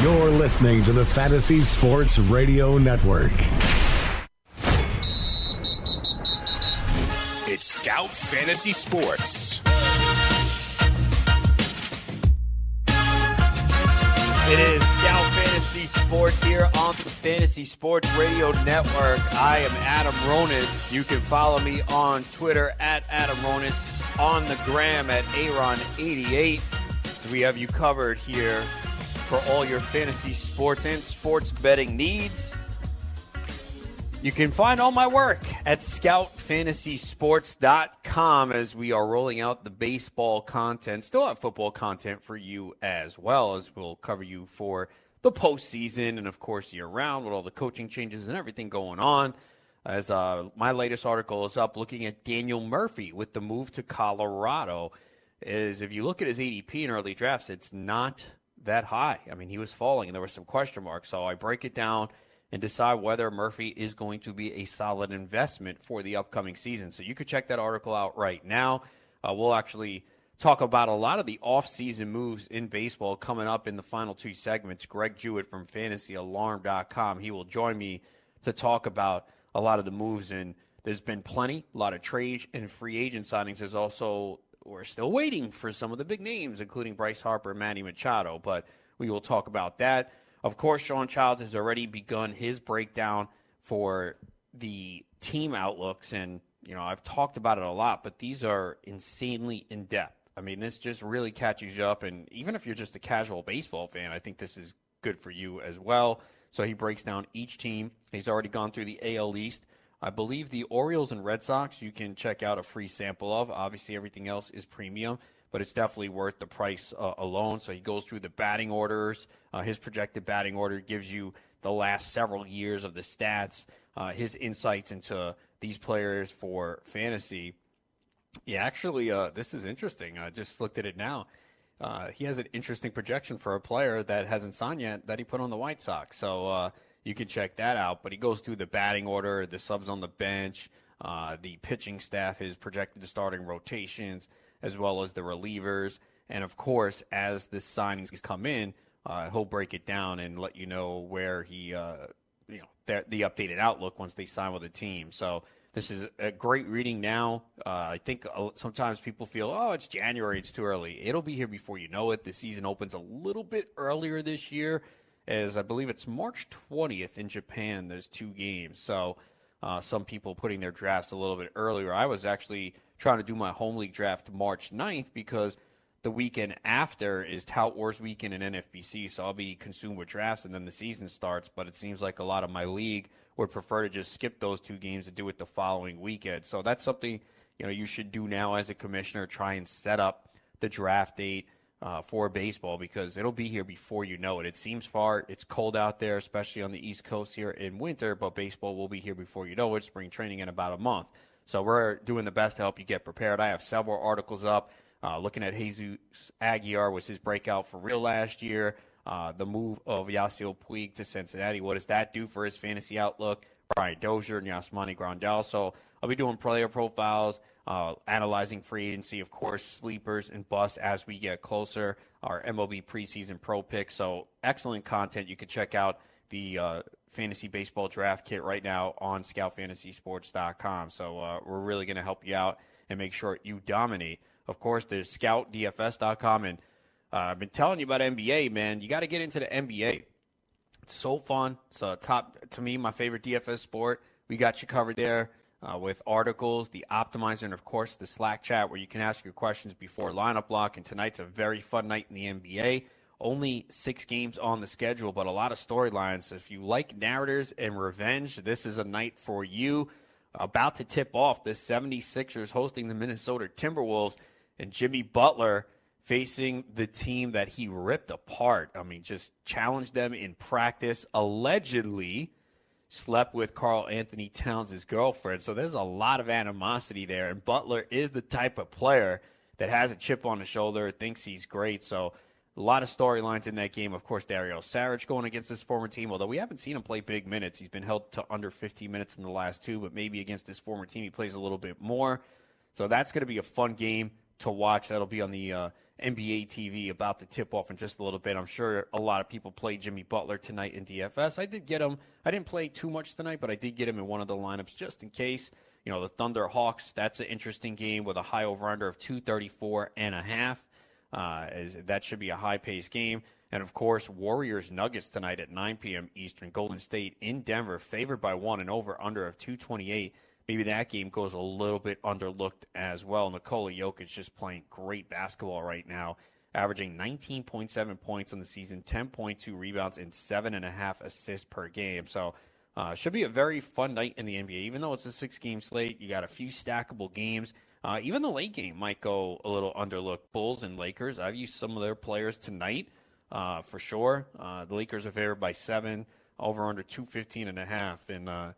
You're listening to the Fantasy Sports Radio Network. It's Scout Fantasy Sports. It is Scout Fantasy Sports here on the Fantasy Sports Radio Network. I am Adam Ronis. You can follow me on Twitter at Adam Ronis, on the gram at Aaron88. So we have you covered here for all your fantasy sports and sports betting needs. You can find all my work at ScoutFantasySports.com as we are rolling out the baseball content. Still have football content for you as well, as we'll cover you for the postseason and, of course, year-round with all the coaching changes and everything going on. As my latest article is up looking at Daniel Murphy with the move to Colorado. If you look at his ADP in early drafts, it's not that high. I mean, he was falling and there were some question marks. So I break it down and decide whether Murphy is going to be a solid investment for the upcoming season. So you could check that article out right now. We'll actually talk about a lot of the offseason moves in baseball coming up in the final two segments. Greg Jewett from FantasyAlarm.com. He will join me to talk about a lot of the moves, and there's been plenty, a lot of trades and free agent signings. There's also, we're still waiting for some of the big names, including Bryce Harper and Manny Machado, but we will talk about that. Of course, Sean Childs has already begun his breakdown for the team outlooks, and you know I've talked about it a lot, but these are insanely in-depth. I mean, this just really catches you up, and even if you're just a casual baseball fan, I think this is good for you as well. So he breaks down each team. He's already gone through the AL East. I believe the Orioles and Red Sox you can check out a free sample of. Obviously, everything else is premium, but it's definitely worth the price alone. So he goes through the batting orders. His projected batting order gives you the last several years of the stats, his insights into these players for fantasy. Yeah, actually, this is interesting. I just looked at it now. He has an interesting projection for a player that hasn't signed yet that he put on the White Sox. So, you can check that out, but he goes through the batting order, the subs on the bench, the pitching staff, his projected starting rotations, as well as the relievers. And, of course, as the signings come in, he'll break it down and let you know where he, the updated outlook once they sign with the team. So this is a great reading now. I think sometimes people feel, oh, it's January, it's too early. It'll be here before you know it. The season opens a little bit earlier this year, as I believe it's March 20th in Japan, there's two games. So some people putting their drafts a little bit earlier. I was actually trying to do my home league draft March 9th because the weekend after is Tout Wars weekend and NFBC, so I'll be consumed with drafts, and then the season starts. But it seems like a lot of my league would prefer to just skip those two games and do it the following weekend. So that's something you should do now as a commissioner, try and set up the draft date for baseball, because it'll be here before you know it. It seems far. It's cold out there, especially on the East Coast here in winter, but baseball will be here before you know it. Spring training in about a month. So we're doing the best to help you get prepared. I have several articles up looking at Jesus Aguiar was his breakout for real last year. The move of Yasiel Puig to Cincinnati. What does that do for his fantasy outlook? Brian Dozier and Yasmani Grandal. So I'll be doing player profiles, analyzing free agency, of course, sleepers and busts as we get closer, our MLB preseason pro picks. So excellent content. You can check out the fantasy baseball draft kit right now on ScoutFantasySports.com. So we're really going to help you out and make sure you dominate. Of course, there's ScoutDFS.com. And I've been telling you about NBA, man. You got to get into the NBA. It's so fun. It's to me, my favorite DFS sport. We got you covered there. With articles, the optimizer, and, of course, the Slack chat where you can ask your questions before lineup lock. And tonight's a very fun night in the NBA. Only 6 games on the schedule, but a lot of storylines. If you like narratives and revenge, this is a night for you. About to tip off, the 76ers hosting the Minnesota Timberwolves, and Jimmy Butler facing the team that he ripped apart. I mean, just challenged them in practice, allegedly slept with Carl Anthony Towns' girlfriend. So there's a lot of animosity there, and Butler is the type of player that has a chip on his shoulder, thinks he's great. So a lot of storylines in that game. Of course, Dario Saric going against his former team, although we haven't seen him play big minutes. He's been held to under 15 minutes in the last two, but maybe against his former team he plays a little bit more. So that's going to be a fun game to watch. That'll be on the NBA TV about the tip-off in just a little bit. I'm sure a lot of people play Jimmy Butler tonight in DFS. I did get him. I didn't play too much tonight, but I did get him in one of the lineups just in case. You know, the Thunder Hawks, that's an interesting game with a high over-under of 234.5. That should be a high-paced game. And, of course, Warriors-Nuggets tonight at 9 p.m. Eastern. Golden State in Denver, favored by one, and over-under of 228. Maybe that game goes a little bit underlooked as well. Nikola Jokic just playing great basketball right now, averaging 19.7 points on the season, 10.2 rebounds, and 7.5 assists per game. So should be a very fun night in the NBA. Even though it's a six-game slate, you got a few stackable games. Even the late game might go a little underlooked. Bulls and Lakers, I've used some of their players tonight for sure. The Lakers are favored by 7, over under 215.5, and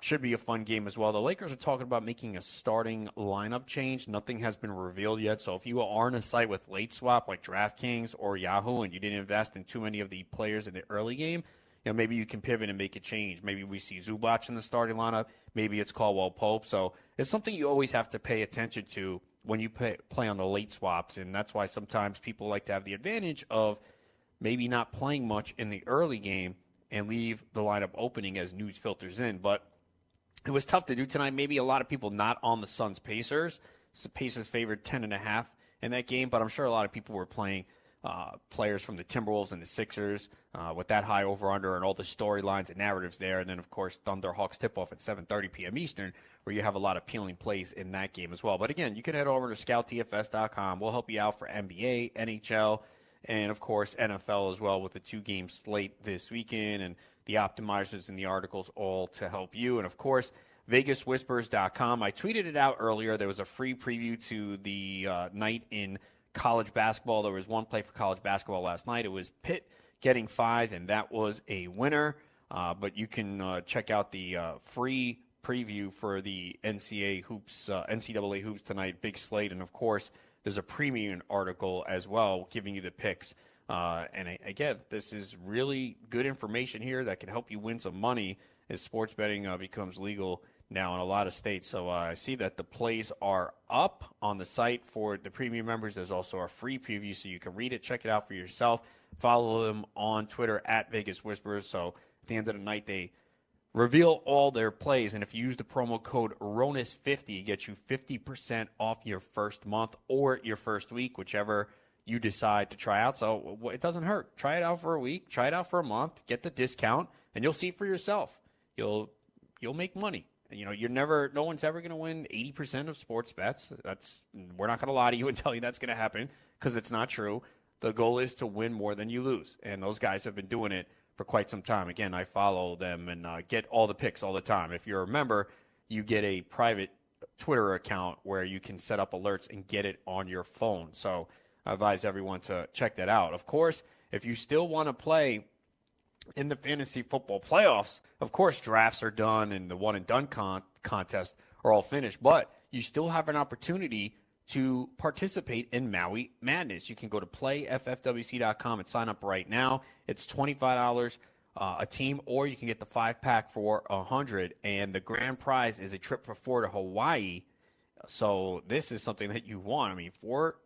should be a fun game as well. The Lakers are talking about making a starting lineup change. Nothing has been revealed yet, so if you are on a site with late swap like DraftKings or Yahoo and you didn't invest in too many of the players in the early game, you know, maybe you can pivot and make a change. Maybe we see Zubac in the starting lineup. Maybe it's Caldwell Pope. So it's something you always have to pay attention to when you play on the late swaps, and that's why sometimes people like to have the advantage of maybe not playing much in the early game and leave the lineup opening as news filters in. But it was tough to do tonight. Maybe a lot of people not on the Suns-Pacers. The Pacers favored 10.5 in that game, but I'm sure a lot of people were playing players from the Timberwolves and the Sixers with that high over-under and all the storylines and narratives there. And then, of course, Thunder Hawks tip-off at 7:30 p.m. Eastern, where you have a lot of appealing plays in that game as well. But, again, you can head over to ScoutTFS.com. We'll help you out for NBA, NHL, and, of course, NFL as well with the two-game slate this weekend and the optimizers and the articles all to help you. And, of course, VegasWhispers.com. I tweeted it out earlier. There was a free preview to the night in college basketball. There was one play for college basketball last night. It was Pitt getting 5, and that was a winner. But you can check out the free preview for the NCAA hoops tonight, big slate. And, of course, there's a premium article as well giving you the picks. And, again, this is really good information here that can help you win some money as sports betting becomes legal now in a lot of states. So I see that the plays are up on the site for the premium members. There's also a free preview, so you can read it, check it out for yourself. Follow them on Twitter at Vegas Whispers. So at the end of the night, they reveal all their plays. And if you use the promo code RONUS50, it gets you 50% off your first month or your first week, whichever you decide to try out. So it doesn't hurt. Try it out for a week. Try it out for a month. Get the discount, and you'll see for yourself. You'll make money. You know, no one's ever going to win 80% of sports bets. We're not going to lie to you and tell you that's going to happen because it's not true. The goal is to win more than you lose, and those guys have been doing it for quite some time. Again, I follow them and get all the picks all the time. If you're a member, you get a private Twitter account where you can set up alerts and get it on your phone. So I advise everyone to check that out. Of course, if you still want to play in the fantasy football playoffs, of course, drafts are done and the one-and-done contest are all finished, but you still have an opportunity to participate in Maui Madness. You can go to playffwc.com and sign up right now. It's $25 a team, or you can get the 5-pack for $100, and the grand prize is a trip for 4 to Hawaii. So this is something that you want. I mean, four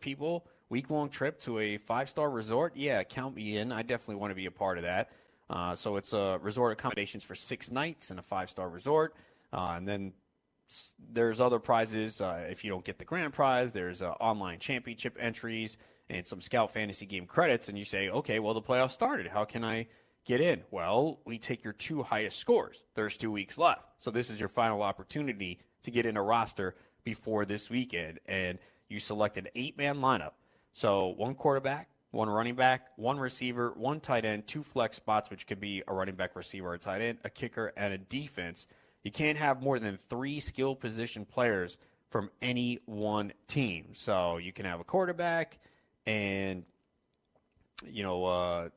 people – week-long trip to a 5-star resort? Yeah, count me in. I definitely want to be a part of that. So it's resort accommodations for 6 nights in a 5-star resort. And then there's other prizes. If you don't get the grand prize, there's online championship entries and some Scout Fantasy game credits. And you say, okay, well, the playoffs started. How can I get in? Well, we take your 2 highest scores. There's 2 weeks left. So this is your final opportunity to get in a roster before this weekend. And you select an 8-man lineup. So 1 quarterback, 1 running back, 1 receiver, 1 tight end, 2 flex spots, which could be a running back, receiver, a tight end, a kicker, and a defense. You can't have more than 3 skill position players from any one team. So you can have a quarterback and, you know, a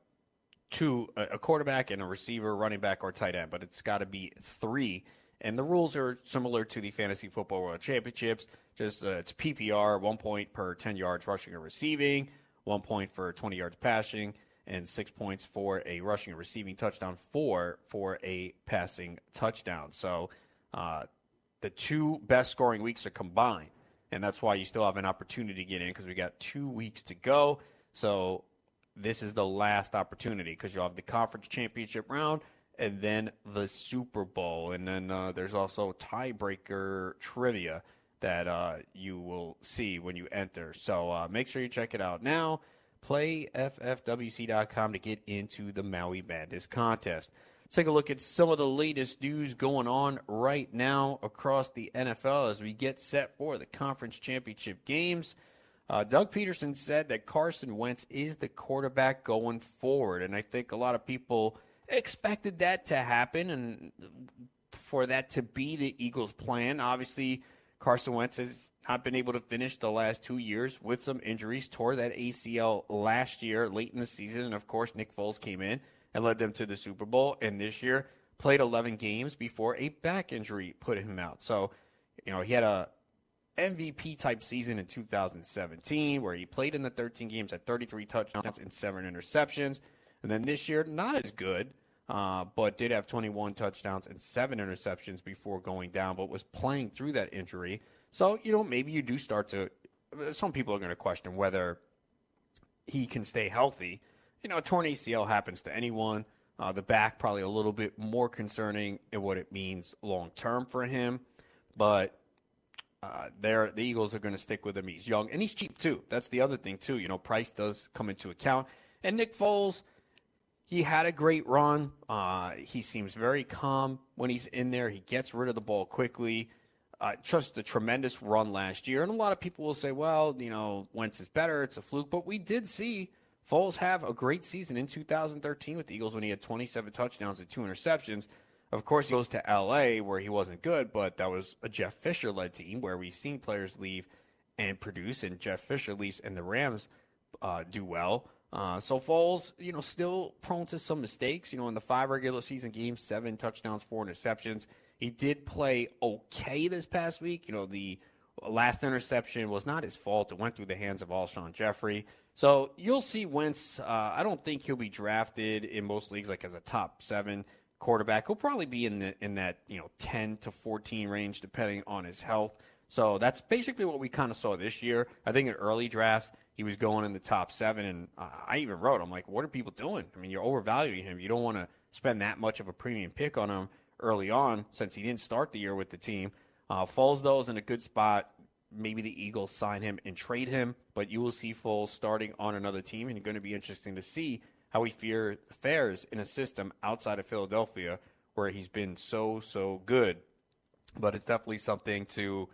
quarterback and a receiver, running back, or tight end, but it's got to be three. And the rules are similar to the Fantasy Football World Championships. Just it's PPR, 1 point per 10 yards rushing or receiving, 1 point for 20 yards passing, and 6 points for a rushing or receiving touchdown, four for a passing touchdown. So the two best scoring weeks are combined, and that's why you still have an opportunity to get in because we got 2 weeks to go. So this is the last opportunity because you'll have the conference championship round and then the Super Bowl. And then there's also tiebreaker trivia that you will see when you enter. So make sure you check it out now. Playffwc.com to get into the Maui Madness contest. Let's take a look at some of the latest news going on right now across the NFL as we get set for the conference championship games. Doug Peterson said that Carson Wentz is the quarterback going forward, and I think a lot of people expected that to happen and for that to be the Eagles' plan. Obviously, Carson Wentz has not been able to finish the last 2 years with some injuries, tore that ACL last year late in the season, and, of course, Nick Foles came in and led them to the Super Bowl, and this year played 11 games before a back injury put him out. So, you know, he had a MVP-type season in 2017 where he played in the 13 games at 33 touchdowns and 7 interceptions. And then this year, not as good, but did have 21 touchdowns and 7 interceptions before going down, but was playing through that injury. So, you know, maybe you do start to – some people are going to question whether he can stay healthy. You know, a torn ACL happens to anyone. The back probably a little bit more concerning in what it means long-term for him. But – the Eagles are going to stick with him. He's young, and he's cheap, too. That's the other thing, too. You know, price does come into account. And Nick Foles, he had a great run. He seems very calm when he's in there. He gets rid of the ball quickly. Just a tremendous run last year. And a lot of people will say, well, you know, Wentz is better. It's a fluke. But we did see Foles have a great season in 2013 with the Eagles when he had 27 touchdowns and 2 interceptions. Of course, he goes to L.A. where he wasn't good, but that was a Jeff Fisher-led team where we've seen players leave and produce, and Jeff Fisher leaves and the Rams do well. So Foles, you know, still prone to some mistakes. You know, in the 5 regular season games, 7 touchdowns, 4 interceptions. He did play okay this past week. You know, the last interception was not his fault. It went through the hands of Alshon Jeffrey. So you'll see Wentz. I don't think he'll be drafted in most leagues like as a top 7 quarterback. He'll probably be in that, you know, 10 to 14 range depending on his health. So that's basically what we kind of saw this year. I think in early drafts he was going in the top 7, and I even wrote, I'm like, what are people doing? I mean, you're overvaluing him. You don't want to spend that much of a premium pick on him early on since he didn't start the year with the team. Foles, though, is in a good spot. Maybe the Eagles sign him and trade him, but you will see Foles starting on another team, and it's going to be interesting to see how he fares in a system outside of Philadelphia where he's been so good. But it's definitely something to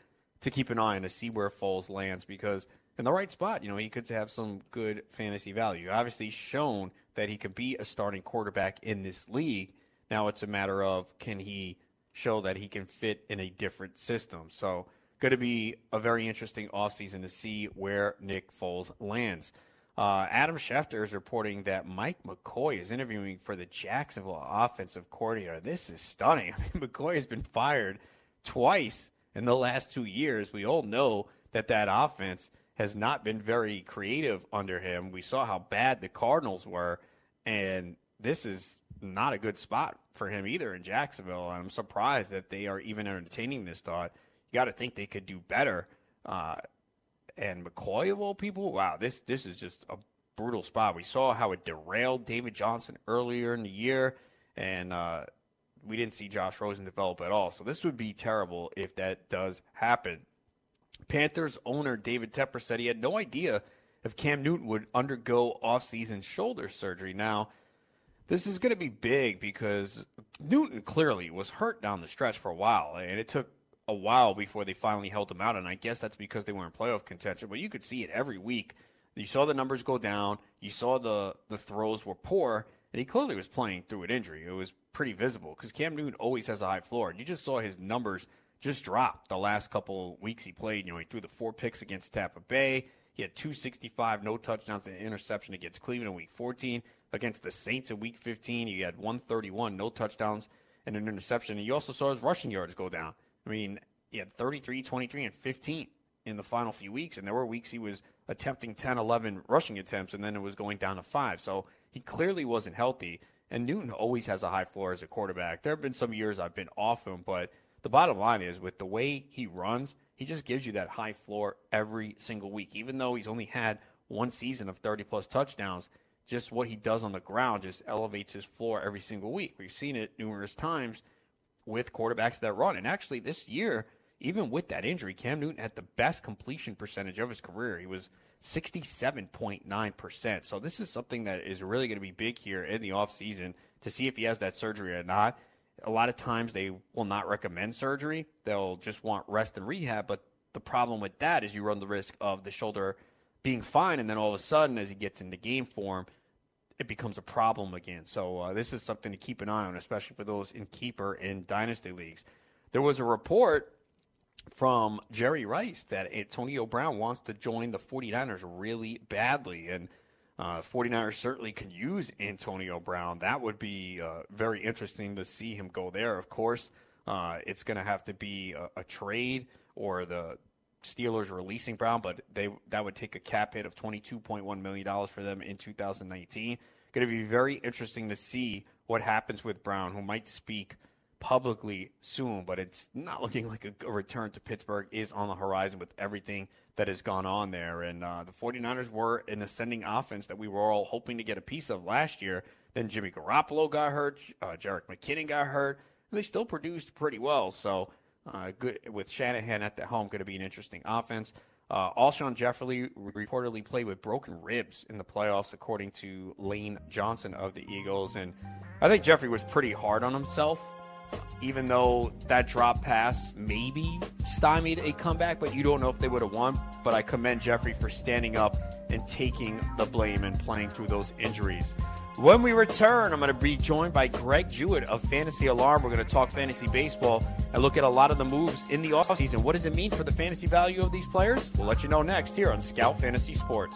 keep an eye on to see where Foles lands, because in the right spot, you know, he could have some good fantasy value. Obviously shown that he could be a starting quarterback in this league. Now it's a matter of can he show that he can fit in a different system. So going to be a very interesting offseason to see where Nick Foles lands. Adam Schefter is reporting that Mike McCoy is interviewing for the Jacksonville offensive coordinator. This is stunning. I mean, McCoy has been fired twice in the last 2 years. We all know that offense has not been very creative under him. We saw how bad the Cardinals were, and this is not a good spot for him either in Jacksonville. I'm surprised that they are even entertaining this thought. You got to think they could do better. And McCoy, of all people, wow, this is just a brutal spot. We saw how it derailed David Johnson earlier in the year, and we didn't see Josh Rosen develop at all. So this would be terrible if that does happen. Panthers owner David Tepper said he had no idea if Cam Newton would undergo offseason shoulder surgery. Now, this is going to be big because Newton clearly was hurt down the stretch for a while, and it took a while before they finally held him out, and I guess that's because they were in playoff contention, but you could see it every week. You saw the numbers go down. You saw the throws were poor, and he clearly was playing through an injury. It was pretty visible because Cam Newton always has a high floor, and you just saw his numbers just dropped the last couple weeks he played. You know, he threw the 4 picks against Tampa Bay. He had 265, no touchdowns, and an interception against Cleveland in Week 14. Against the Saints in Week 15, he had 131, no touchdowns, and an interception. And you also saw his rushing yards go down. I mean, he had 33, 23, and 15 in the final few weeks. And there were weeks he was attempting 10, 11 rushing attempts, and then it was going down to 5. So he clearly wasn't healthy. And Newton always has a high floor as a quarterback. There have been some years I've been off him, but the bottom line is with the way he runs, he just gives you that high floor every single week. Even though he's only had one season of 30-plus touchdowns, just what he does on the ground just elevates his floor every single week. We've seen it numerous times with quarterbacks that run. And actually this year, even with that injury, Cam Newton had the best completion percentage of his career. He was 67.9%. So this is something that is really going to be big here in the offseason to see if he has that surgery or not. A lot of times they will not recommend surgery. They'll just want rest and rehab. But the problem with that is you run the risk of the shoulder being fine, and then all of a sudden as he gets into game form, it becomes a problem again. So this is something to keep an eye on, especially for those in keeper and dynasty leagues. There was a report from Jerry Rice that Antonio Brown wants to join the 49ers really badly, and 49ers certainly can use Antonio Brown. That would be very interesting to see him go there. Of course, it's going to have to be a trade or the Steelers releasing Brown, but that would take a cap hit of $22.1 million for them in 2019. Going to be very interesting to see what happens with Brown, who might speak publicly soon, but it's not looking like a return to Pittsburgh is on the horizon with everything that has gone on there. And the 49ers were an ascending offense that we were all hoping to get a piece of last year. Then Jimmy Garoppolo got hurt, Jerick McKinnon got hurt, and they still produced pretty well. So good with Shanahan at the helm, going to be an interesting offense. Alshon Jeffrey reportedly played with broken ribs in the playoffs, according to Lane Johnson of the Eagles. And I think Jeffrey was pretty hard on himself, even though that drop pass maybe stymied a comeback, but you don't know if they would have won. But I commend Jeffrey for standing up and taking the blame and playing through those injuries. When we return, I'm going to be joined by Greg Jewett of Fantasy Alarm. We're going to talk fantasy baseball and look at a lot of the moves in the offseason. What does it mean for the fantasy value of these players? We'll let you know next here on Scout Fantasy Sports.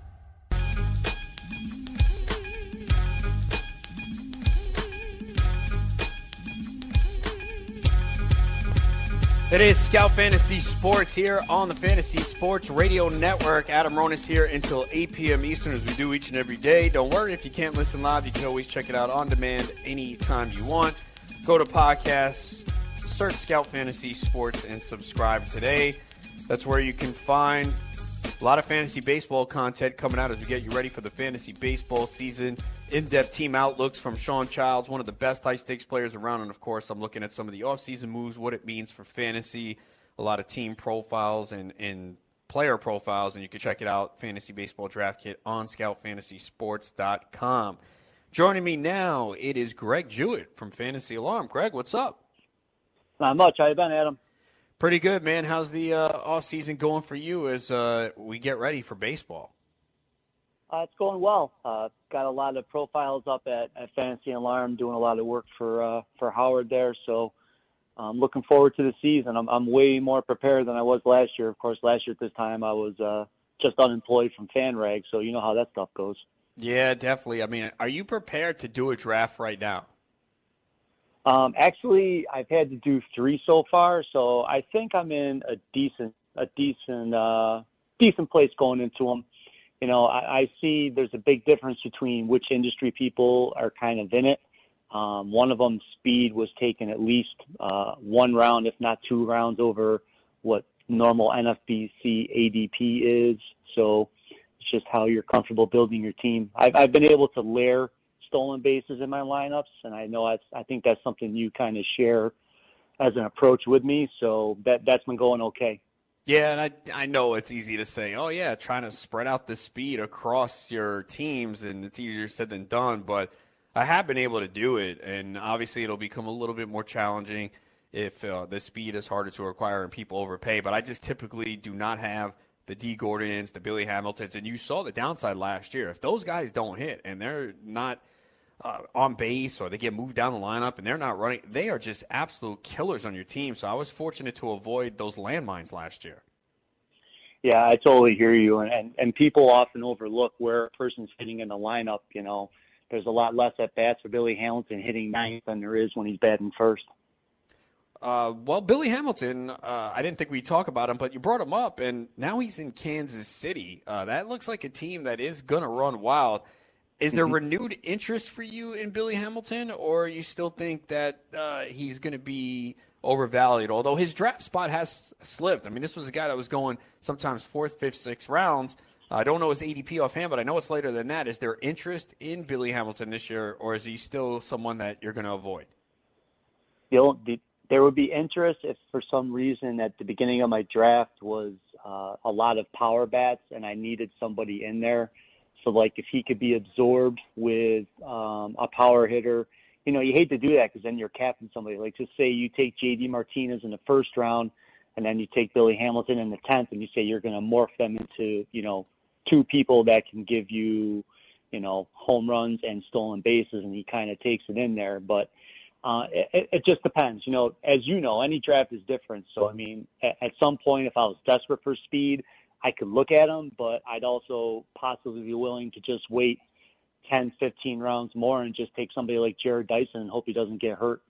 It is Scout Fantasy Sports here on the Fantasy Sports Radio Network. Adam Ronis here until 8 p.m. Eastern, as we do each and every day. Don't worry, if you can't listen live, you can always check it out on demand anytime you want. Go to podcasts, search Scout Fantasy Sports, and subscribe today. That's where you can find a lot of fantasy baseball content coming out as we get you ready for the fantasy baseball season. In-depth team outlooks from Sean Childs, one of the best high-stakes players around. And, of course, I'm looking at some of the offseason moves, what it means for fantasy, a lot of team profiles and player profiles. And you can check it out, Fantasy Baseball Draft Kit, on ScoutFantasySports.com. Joining me now, it is Greg Jewett from Fantasy Alarm. Greg, what's up? Not much. How you been, Adam? Pretty good, man. How's the offseason going for you as we get ready for baseball? It's going well. Got a lot of profiles up at Fantasy Alarm, doing a lot of work for Howard there. So I'm looking forward to the season. I'm way more prepared than I was last year. Of course, last year at this time, I was just unemployed from FanRag, so you know how that stuff goes. Yeah, definitely. I mean, are you prepared to do a draft right now? Actually, I've had to do 3 so far, so I think I'm in a decent place going into them. You know, I see there's a big difference between which industry people are kind of in it. One of them, speed, was taken at least 1 round, if not 2 rounds, over what normal NFBC ADP is. So it's just how you're comfortable building your team. I've been able to layer stolen bases in my lineups, and I know I think that's something you kind of share as an approach with me. So that's been going okay. Yeah, and I know it's easy to say, oh, yeah, trying to spread out the speed across your teams, and it's easier said than done, but I have been able to do it, and obviously it'll become a little bit more challenging if the speed is harder to acquire and people overpay, but I just typically do not have the D. Gordons, the Billy Hamiltons, and you saw the downside last year. If those guys don't hit and they're not on base or they get moved down the lineup and they're not running, they are just absolute killers on your team. So I was fortunate to avoid those landmines last year. Yeah, I totally hear you. And people often overlook where a person's hitting in the lineup. You know, there's a lot less at bats for Billy Hamilton hitting ninth than there is when he's batting first. Well, Billy Hamilton, I didn't think we'd talk about him, but you brought him up, and now he's in Kansas City. That looks like a team that is going to run wild. Is there renewed interest for you in Billy Hamilton, or you still think that he's going to be overvalued? Although his draft spot has slipped. I mean, this was a guy that was going sometimes fourth, fifth, sixth rounds. I don't know his ADP offhand, but I know it's later than that. Is there interest in Billy Hamilton this year, or is he still someone that you're going to avoid? There would be interest if for some reason at the beginning of my draft was a lot of power bats and I needed somebody in there. So, like, if he could be absorbed with a power hitter, you know, you hate to do that because then you're capping somebody. Like, just say you take J.D. Martinez in the first round and then you take Billy Hamilton in the 10th and you say you're going to morph them into, you know, two people that can give you, you know, home runs and stolen bases, and he kind of takes it in there. But it just depends. You know, as you know, any draft is different. So, I mean, at some point, if I was desperate for speed, I could look at him, but I'd also possibly be willing to just wait 10, 15 rounds more and just take somebody like Jared Dyson and hope he doesn't get hurt.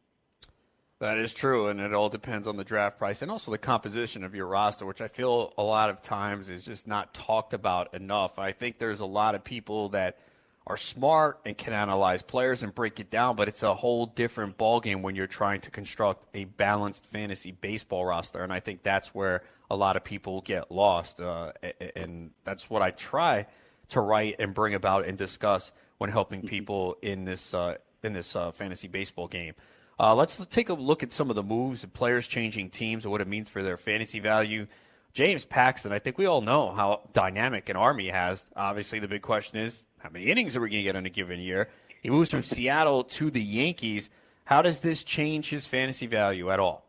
That is true, and it all depends on the draft price and also the composition of your roster, which I feel a lot of times is just not talked about enough. I think there's a lot of people that are smart and can analyze players and break it down, but it's a whole different ballgame when you're trying to construct a balanced fantasy baseball roster, and I think that's where a lot of people get lost, and that's what I try to write and bring about and discuss when helping people in this fantasy baseball game. Let's take a look at some of the moves of players changing teams and what it means for their fantasy value. James Paxton, I think we all know how dynamic an arm he has. Obviously, the big question is, how many innings are we going to get in a given year? He moves from Seattle to the Yankees. How does this change his fantasy value at all?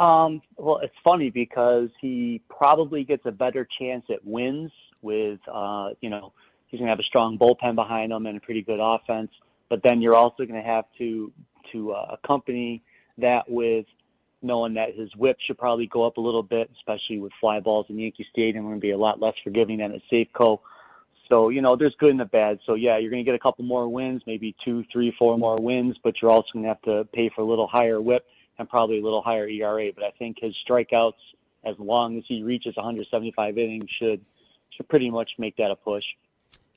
Well, it's funny because he probably gets a better chance at wins with, you know, he's going to have a strong bullpen behind him and a pretty good offense. But then you're also going to have to accompany that with knowing that his whip should probably go up a little bit, especially with fly balls in Yankee Stadium. We're going to be a lot less forgiving than at Safeco. So, you know, there's good and the bad. So, yeah, you're going to get a couple more wins, maybe 2, 3, 4 more wins, but you're also going to have to pay for a little higher whip and probably a little higher ERA. But I think his strikeouts, as long as he reaches 175 innings, should pretty much make that a push.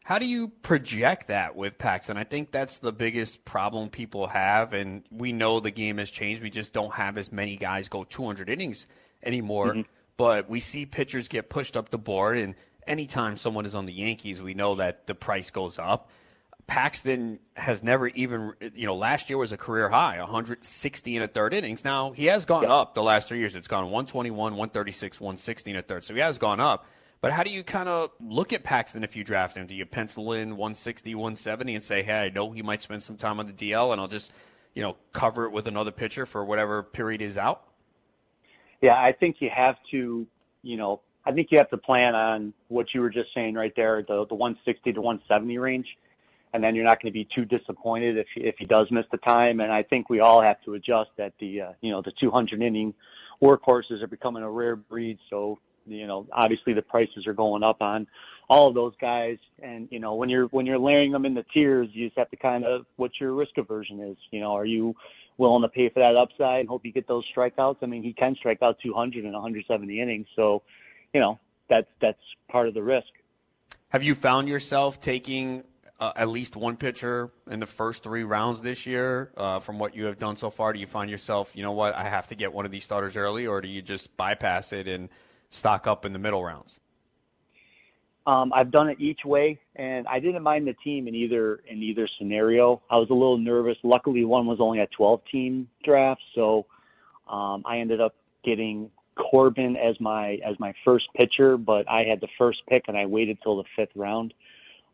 How do you project that with Paxton? I think that's the biggest problem people have, and we know the game has changed. We just don't have as many guys go 200 innings anymore, but we see pitchers get pushed up the board, and anytime someone is on the Yankees, we know that the price goes up. Paxton has never even, you know, last year was a career high, 160 in a third innings. Now, he has gone up the last 3 years. It's gone 121, 136, 160 in a third, so he has gone up. But how do you kind of look at Paxton if you draft him? Do you pencil in 160, 170 and say, hey, I know he might spend some time on the DL and I'll just, you know, cover it with another pitcher for whatever period is out? Yeah, I think you have to, you know, I think you have to plan on what you were just saying right there, the 160 to 170 range. And then you're not going to be too disappointed if he does miss the time. And I think we all have to adjust that the 200 inning workhorses are becoming a rare breed. So, you know, obviously the prices are going up on all of those guys. And, you know, when you're layering them in the tiers, you just have to kind of what your risk aversion is. You know, are you willing to pay for that upside and hope you get those strikeouts? I mean, he can strike out 200 in 170 innings. So, you know, that's part of the risk. Have you found yourself taking at least one pitcher in the first 3 rounds this year from what you have done so far? Do you find yourself, you know what, I have to get one of these starters early, or do you just bypass it and stock up in the middle rounds? I've done it each way, and I didn't mind the team in either scenario. I was a little nervous. Luckily, one was only a 12-team draft, so I ended up getting Corbin as my first pitcher, but I had the first pick, and I waited till the fifth round.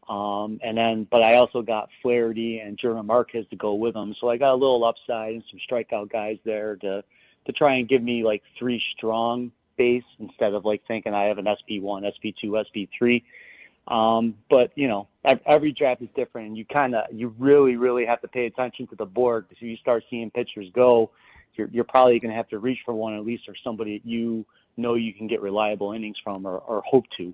But I also got Flaherty and German Marquez to go with them, so I got a little upside and some strikeout guys there to try and give me like three strong base instead of like thinking I have an SP1, SP2, SP3. But you know, every draft is different, and you really have to pay attention to the board, because you start seeing pitchers go, you're probably going to have to reach for one at least, or somebody you know you can get reliable innings from or hope to.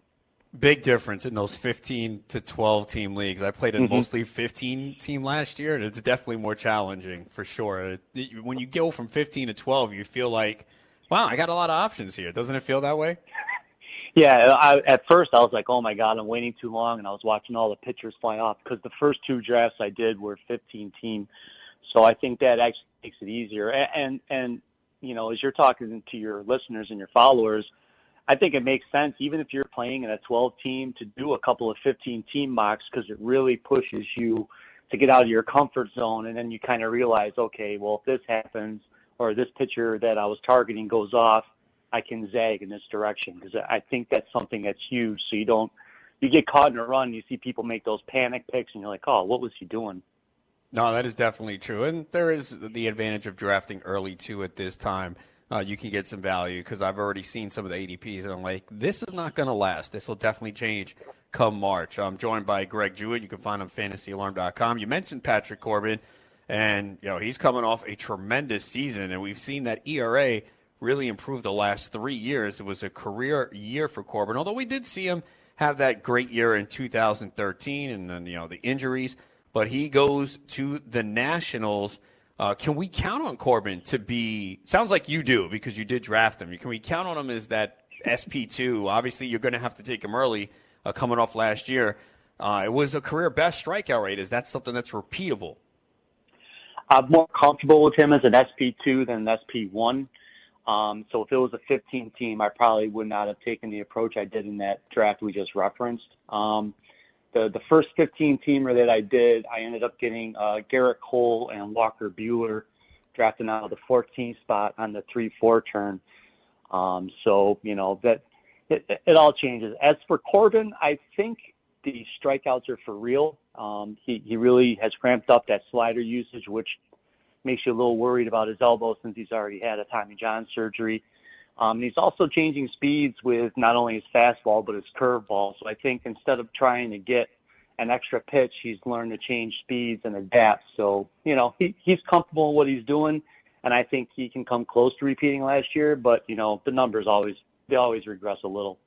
Big difference in those 15 to 12 team leagues. I played in mostly 15 team last year, and it's definitely more challenging for sure. When you go from 15 to 12, you feel like, wow, I got a lot of options here. Doesn't it feel that way? Yeah. At first I was like, oh my God, I'm waiting too long. And I was watching all the pitchers fly off, because the first two drafts I did were 15 team. So I think that actually makes it easier. And you know, as you're talking to your listeners and your followers, I think it makes sense, even if you're playing in a 12-team, to do a couple of 15-team mocks, because it really pushes you to get out of your comfort zone, and then you kind of realize, okay, well, if this happens or this pitcher that I was targeting goes off, I can zag in this direction, because I think that's something that's huge. So you get caught in a run, you see people make those panic picks, and you're like, oh, what was he doing? No, that is definitely true, and there is the advantage of drafting early, too, at this time. You can get some value, because I've already seen some of the ADPs, and I'm like, this is not going to last. This will definitely change come March. I'm joined by Greg Jewett. You can find him at FantasyAlarm.com. You mentioned Patrick Corbin, and you know he's coming off a tremendous season, and we've seen that ERA really improve the last 3 years. It was a career year for Corbin, although we did see him have that great year in 2013 and then you know the injuries, but he goes to the Nationals. Can we count on Corbin to be – sounds like you do because you did draft him. Can we count on him as that SP2? Obviously, you're going to have to take him early coming off last year. It was a career-best strikeout rate. Is that something that's repeatable? I'm more comfortable with him as an SP2 than an SP1. So if it was a 15-team, I probably would not have taken the approach I did in that draft we just referenced. The first 15-teamer that I did, I ended up getting Garrett Cole and Walker Buehler, drafted out of the 14th spot on the 3-4 turn. So, you know, that it all changes. As for Corbin, I think the strikeouts are for real. He really has ramped up that slider usage, which makes you a little worried about his elbow since he's already had a Tommy John surgery. And he's also changing speeds with not only his fastball, but his curveball. So I think instead of trying to get an extra pitch, he's learned to change speeds and adapt. So, you know, he's comfortable in what he's doing. And I think he can come close to repeating last year. But, you know, the numbers always regress a little.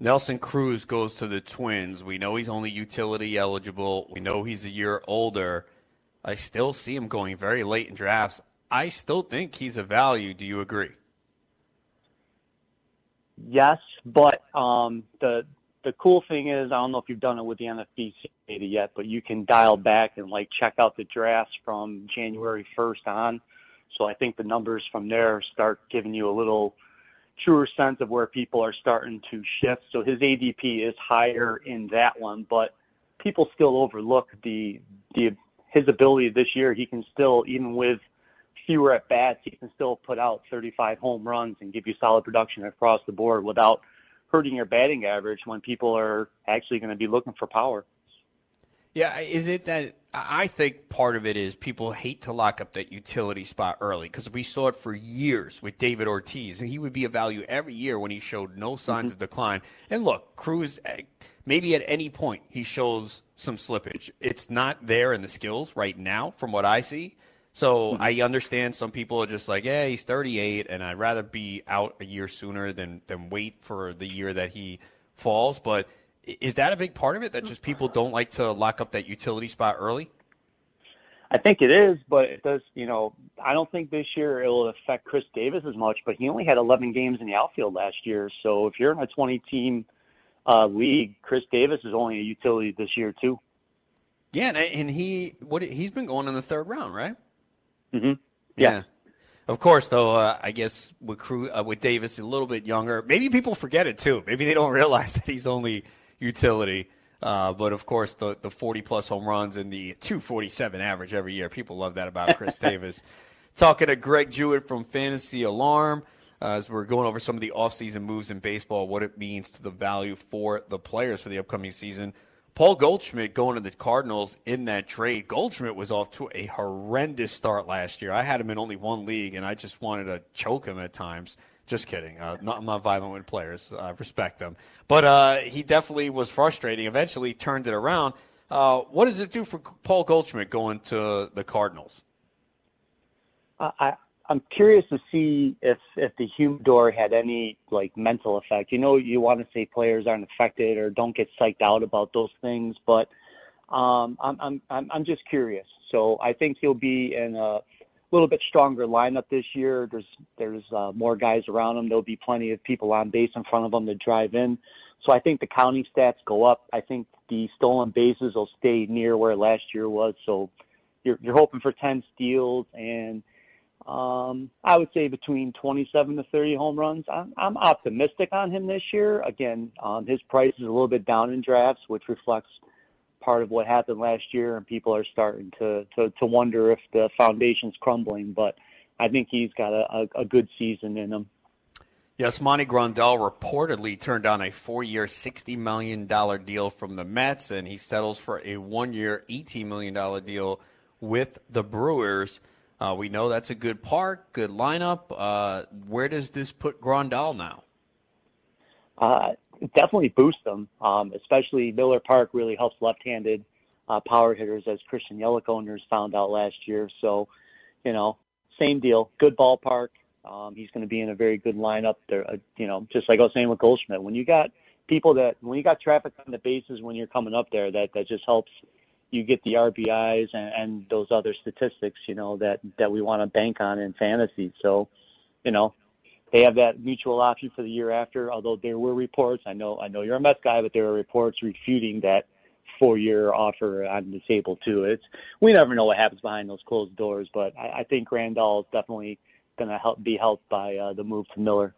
Nelson Cruz goes to the Twins. We know he's only utility eligible. We know he's a year older. I still see him going very late in drafts. I still think he's a value. Do you agree? Yes, but the cool thing is, I don't know if you've done it with the NFBC data yet, but you can dial back and like check out the drafts from January 1st on. So I think the numbers from there start giving you a little truer sense of where people are starting to shift. So his ADP is higher in that one, but people still overlook his ability this year. He can still, even with fewer at bats, he can still put out 35 home runs and give you solid production across the board without hurting your batting average when people are actually going to be looking for power. Yeah, is it that I think part of it is people hate to lock up that utility spot early, because we saw it for years with David Ortiz, and he would be a value every year when he showed no signs of decline. And look, Cruz, maybe at any point he shows some slippage. It's not there in the skills right now from what I see. So I understand some people are just like, yeah, he's 38, and I'd rather be out a year sooner than wait for the year that he falls. But is that a big part of it, that just people don't like to lock up that utility spot early? I think it is, but it does, you know, I don't think this year it will affect Chris Davis as much, but he only had 11 games in the outfield last year. So if you're in a 20-team league, Chris Davis is only a utility this year too. Yeah, and he's been going in the third round, right? Mm-hmm. Yeah. Of course, though, I guess with Davis a little bit younger, maybe people forget it too. Maybe they don't realize that he's only utility. But, of course, the 40-plus home runs and the 247 average every year. People love that about Chris Davis. Talking to Greg Jewett from Fantasy Alarm as we're going over some of the offseason moves in baseball, what it means to the value for the players for the upcoming season. Paul Goldschmidt going to the Cardinals in that trade. Goldschmidt was off to a horrendous start last year. I had him in only one league, and I just wanted to choke him at times. Just kidding. I'm not violent with players. I respect them. But he definitely was frustrating. Eventually turned it around. What does it do for Paul Goldschmidt going to the Cardinals? I'm curious to see if the humidor had any, like, mental effect. You know, you want to say players aren't affected or don't get psyched out about those things, but I'm just curious. So I think he'll be in a little bit stronger lineup this year. There's more guys around him. There'll be plenty of people on base in front of him to drive in. So I think the counting stats go up. I think the stolen bases will stay near where last year was. So you're hoping for 10 steals and I would say between 27 to 30 home runs. I'm optimistic on him this year. Again, his price is a little bit down in drafts, which reflects part of what happened last year, and people are starting to wonder if the foundation's crumbling, but I think he's got a good season in him. Yes, Monty Grandal reportedly turned down a 4-year, $60 million deal from the Mets, and he settles for a 1-year, $18 million deal with the Brewers. We know that's a good park, good lineup. Where does this put Grandal now? Definitely boost them, especially Miller Park really helps left-handed power hitters, as Christian Yelich found out last year. So, you know, same deal, good ballpark. He's going to be in a very good lineup there. You know, just like I was saying with Goldschmidt, when you got traffic on the bases when you're coming up there, that just helps you get the RBIs and those other statistics, you know, that we want to bank on in fantasy. So, you know, they have that mutual option for the year after, although there were reports. I know you're a Mets guy, but there were reports refuting that 4-year offer on the table, too. We never know what happens behind those closed doors, but I think Grandal is definitely going to be helped by the move to Miller.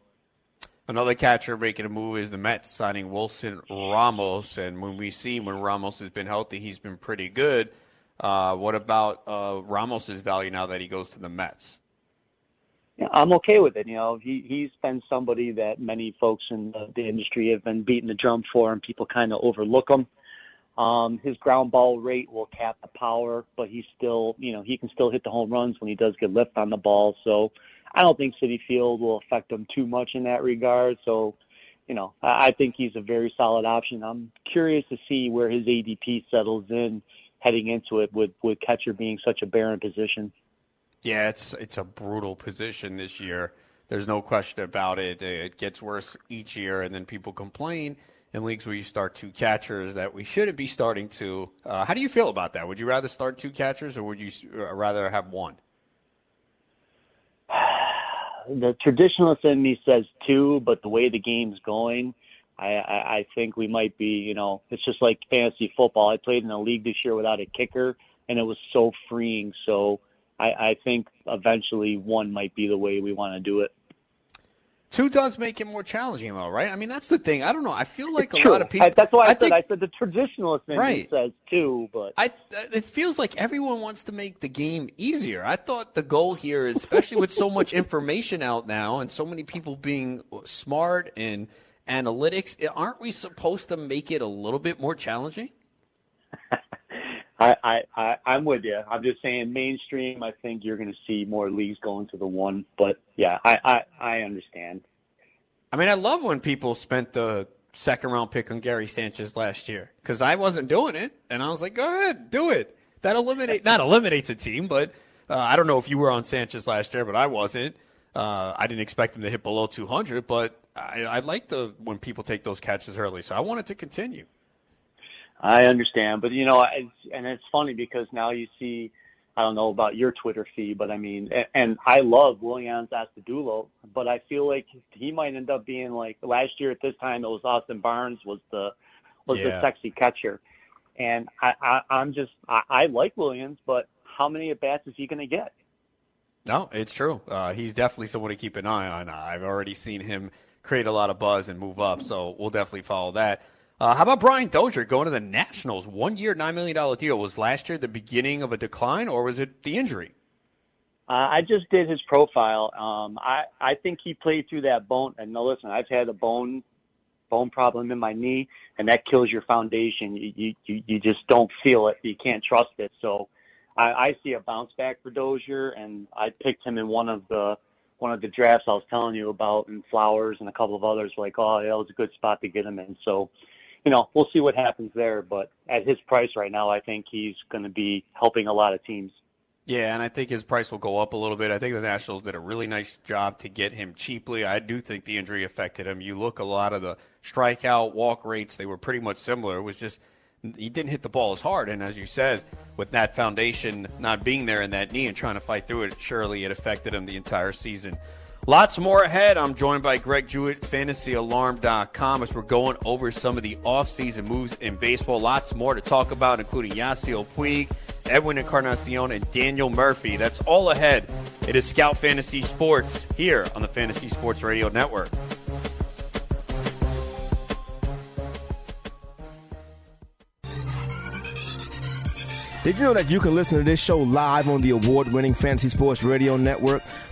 Another catcher making a move is the Mets signing Wilson Ramos, and when Ramos has been healthy, he's been pretty good. What about Ramos's value now that he goes to the Mets? Yeah, I'm okay with it. You know, he's been somebody that many folks in the industry have been beating the drum for, and people kind of overlook him. His ground ball rate will cap the power, but he's still, you know, he can still hit the home runs when he does get lift on the ball. So I don't think Citi Field will affect him too much in that regard. So, you know, I think he's a very solid option. I'm curious to see where his ADP settles in heading into it with catcher being such a barren position. Yeah, it's a brutal position this year. There's no question about it. It gets worse each year, and then people complain in leagues where you start two catchers that we shouldn't be starting two. How do you feel about that? Would you rather start two catchers, or would you rather have one? The traditionalist in me says two, but the way the game's going, I think we might be, you know, it's just like fantasy football. I played in a league this year without a kicker, and it was so freeing. So I think eventually one might be the way we want to do it. Two does make it more challenging, though, right? I mean, that's the thing. I don't know. I feel like a lot of people. That's why I said the traditionalist in me says two, but it feels like everyone wants to make the game easier. I thought the goal here is, especially with so much information out now and so many people being smart and analytics, aren't we supposed to make it a little bit more challenging? I'm with you. I'm just saying mainstream, I think you're going to see more leagues going to the one. But, yeah, I understand. I mean, I love when people spent the second-round pick on Gary Sanchez last year because I wasn't doing it, and I was like, go ahead, do it. That eliminates a team, but I don't know if you were on Sanchez last year, but I wasn't. I didn't expect him to hit below 200, but I like when people take those catches early, so I want it to continue. I understand, but, you know, and it's funny because now you see, I don't know about your Twitter feed, but I mean, and I love Willians Astudillo, but I feel like he might end up being like last year at this time, it was Austin Barnes was the sexy catcher. And I like Willians, but how many at-bats is he going to get? No, it's true. He's definitely someone to keep an eye on. I've already seen him create a lot of buzz and move up, so we'll definitely follow that. How about Brian Dozier going to the Nationals? 1 year, $9 million deal. Was last year the beginning of a decline, or was it the injury? I just did his profile. I think he played through that bone. And now listen, I've had a bone problem in my knee, and that kills your foundation. You just don't feel it. You can't trust it. So I see a bounce back for Dozier, and I picked him in one of the drafts I was telling you about, and Flowers and a couple of others. Like, oh, that was a good spot to get him in. So, you know, we'll see what happens there. But at his price right now, I think he's going to be helping a lot of teams. Yeah, and I think his price will go up a little bit. I think the Nationals did a really nice job to get him cheaply. I do think the injury affected him. You look, a lot of the strikeout, walk rates, they were pretty much similar. It was just he didn't hit the ball as hard. And as you said, with that foundation not being there in that knee and trying to fight through it, surely it affected him the entire season. Lots more ahead. I'm joined by Greg Jewett, FantasyAlarm.com, as we're going over some of the offseason moves in baseball. Lots more to talk about, including Yasiel Puig, Edwin Encarnacion, and Daniel Murphy. That's all ahead. It is Scout Fantasy Sports here on the Fantasy Sports Radio Network. Did you know that you can listen to this show live on the award-winning Fantasy Sports Radio Network?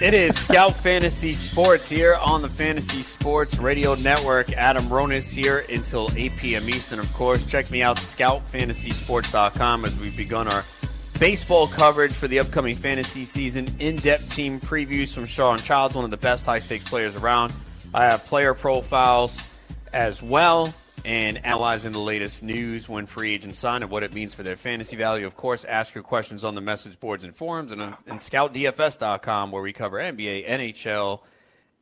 It is Scout Fantasy Sports here on the Fantasy Sports Radio Network. Adam Ronis here until 8 p.m. Eastern, of course. Check me out, ScoutFantasySports.com, as we've begun our baseball coverage for the upcoming fantasy season. In-depth team previews from Sean Childs, one of the best high-stakes players around. I have player profiles as well, and analyzing the latest news when free agents sign and what it means for their fantasy value. Of course, ask your questions on the message boards and forums, and on ScoutDFS.com, where we cover NBA, NHL,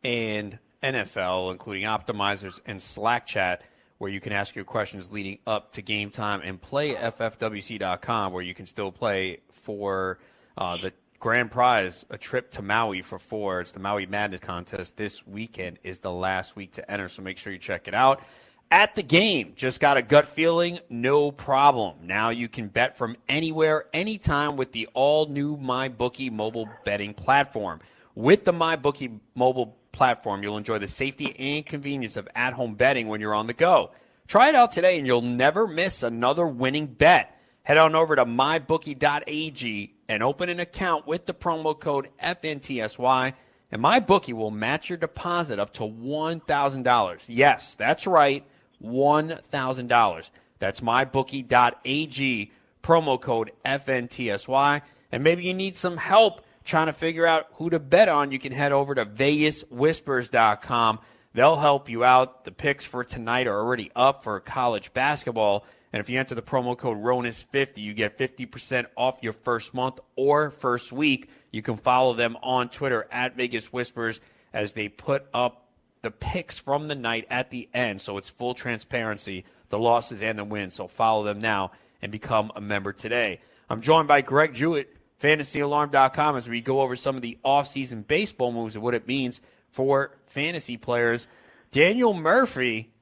and NFL, including optimizers and Slack chat, where you can ask your questions leading up to game time, and playffwc.com, where you can still play for the grand prize, a trip to Maui for four. It's the Maui Madness contest. This weekend is the last week to enter, so make sure you check it out. At the game, just got a gut feeling? No problem. Now you can bet from anywhere, anytime with the all-new MyBookie mobile betting platform. With the MyBookie mobile platform, you'll enjoy the safety and convenience of at-home betting when you're on the go. Try it out today, and you'll never miss another winning bet. Head on over to MyBookie.ag and open an account with the promo code FNTSY, and MyBookie will match your deposit up to $1,000. Yes, that's right. $1,000. That's mybookie.ag, promo code FNTSY. And maybe you need some help trying to figure out who to bet on. You can head over to VegasWhispers.com. They'll help you out. The picks for tonight are already up for college basketball. And if you enter the promo code RONIS50, you get 50% off your first month or first week. You can follow them on Twitter at VegasWhispers as they put up the picks from the night at the end, so it's full transparency, the losses and the wins. So follow them now and become a member today. I'm joined by Greg Jewett, FantasyAlarm.com, as we go over some of the offseason baseball moves and what it means for fantasy players. Daniel Murphy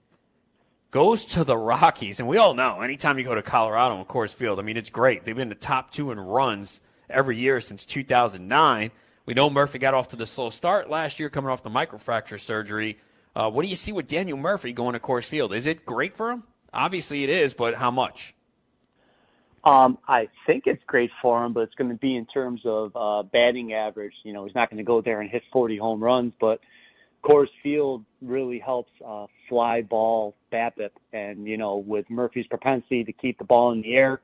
goes to the Rockies, and we all know anytime you go to Colorado and Coors Field, I mean, it's great. They've been the top two in runs every year since 2009. We know Murphy got off to the slow start last year coming off the microfracture surgery. What do you see with Daniel Murphy going to Coors Field? Is it great for him? Obviously it is, but how much? I think it's great for him, but it's going to be in terms of batting average. You know, he's not going to go there and hit 40 home runs, but Coors Field really helps fly ball BABIP, and you know, with Murphy's propensity to keep the ball in the air,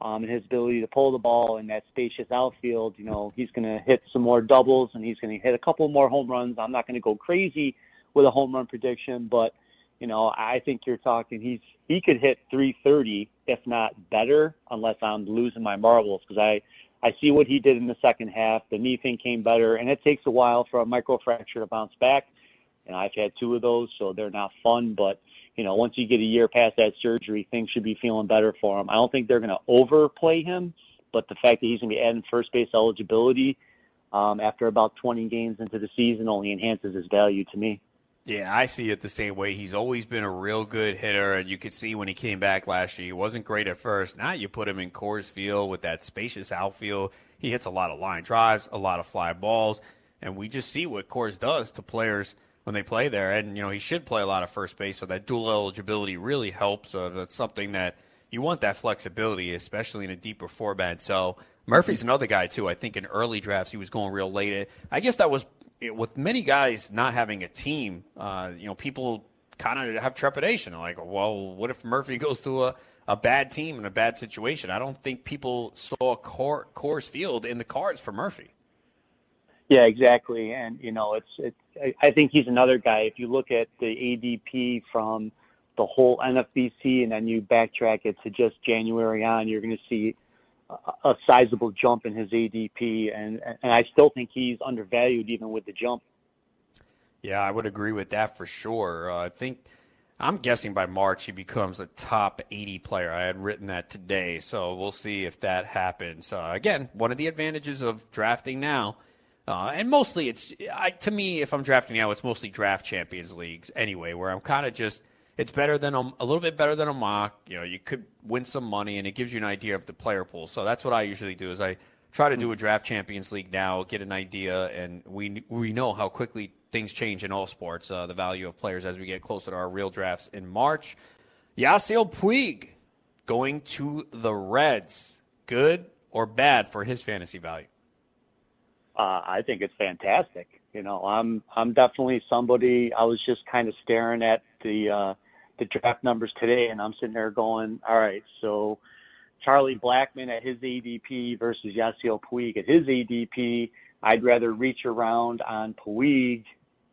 and his ability to pull the ball in that spacious outfield, you know, he's going to hit some more doubles and he's going to hit a couple more home runs. I'm not going to go crazy with a home run prediction, but you know, I think you're talking he could hit 330 if not better, unless I'm losing my marbles, because I see what he did in the second half. The knee thing came better, and it takes a while for a microfracture to bounce back. And I've had two of those, so they're not fun. But, you know, once you get a year past that surgery, things should be feeling better for him. I don't think they're going to overplay him, but the fact that he's going to be adding first base eligibility after about 20 games into the season only enhances his value to me. Yeah, I see it the same way. He's always been a real good hitter, and you could see when he came back last year, he wasn't great at first. Now you put him in Coors Field with that spacious outfield. He hits a lot of line drives, a lot of fly balls, and we just see what Coors does to players when they play there. And, you know, he should play a lot of first base, so that dual eligibility really helps. That's something that you want, that flexibility, especially in a deeper format. So Murphy's another guy, too. I think in early drafts he was going real late. I guess that was with many guys not having a team, you know, people kind of have trepidation. They're like, well, what if Murphy goes to a bad team in a bad situation? I don't think people saw Coors Field in the cards for Murphy. Yeah, exactly. And, you know, I think he's another guy. If you look at the ADP from the whole NFBC and then you backtrack it to just January on, you're going to see a sizable jump in his ADP. And I still think he's undervalued even with the jump. Yeah, I would agree with that for sure. I'm guessing by March he becomes a top 80 player. I had written that today, so we'll see if that happens. Again, one of the advantages of drafting now. And mostly to me, if I'm drafting now, it's mostly draft champions leagues anyway, where I'm kind of just, it's better than a little bit better than a mock. You know, you could win some money and it gives you an idea of the player pool. So that's what I usually do, is I try to do a draft champions league now, get an idea. And we know how quickly things change in all sports, the value of players as we get closer to our real drafts in March. Yasiel Puig going to the Reds. Good or bad for his fantasy value? I think it's fantastic. You know, I'm definitely somebody. I was just kind of staring at the draft numbers today, and I'm sitting there going, all right, so Charlie Blackmon at his ADP versus Yasiel Puig at his ADP. I'd rather reach around on Puig,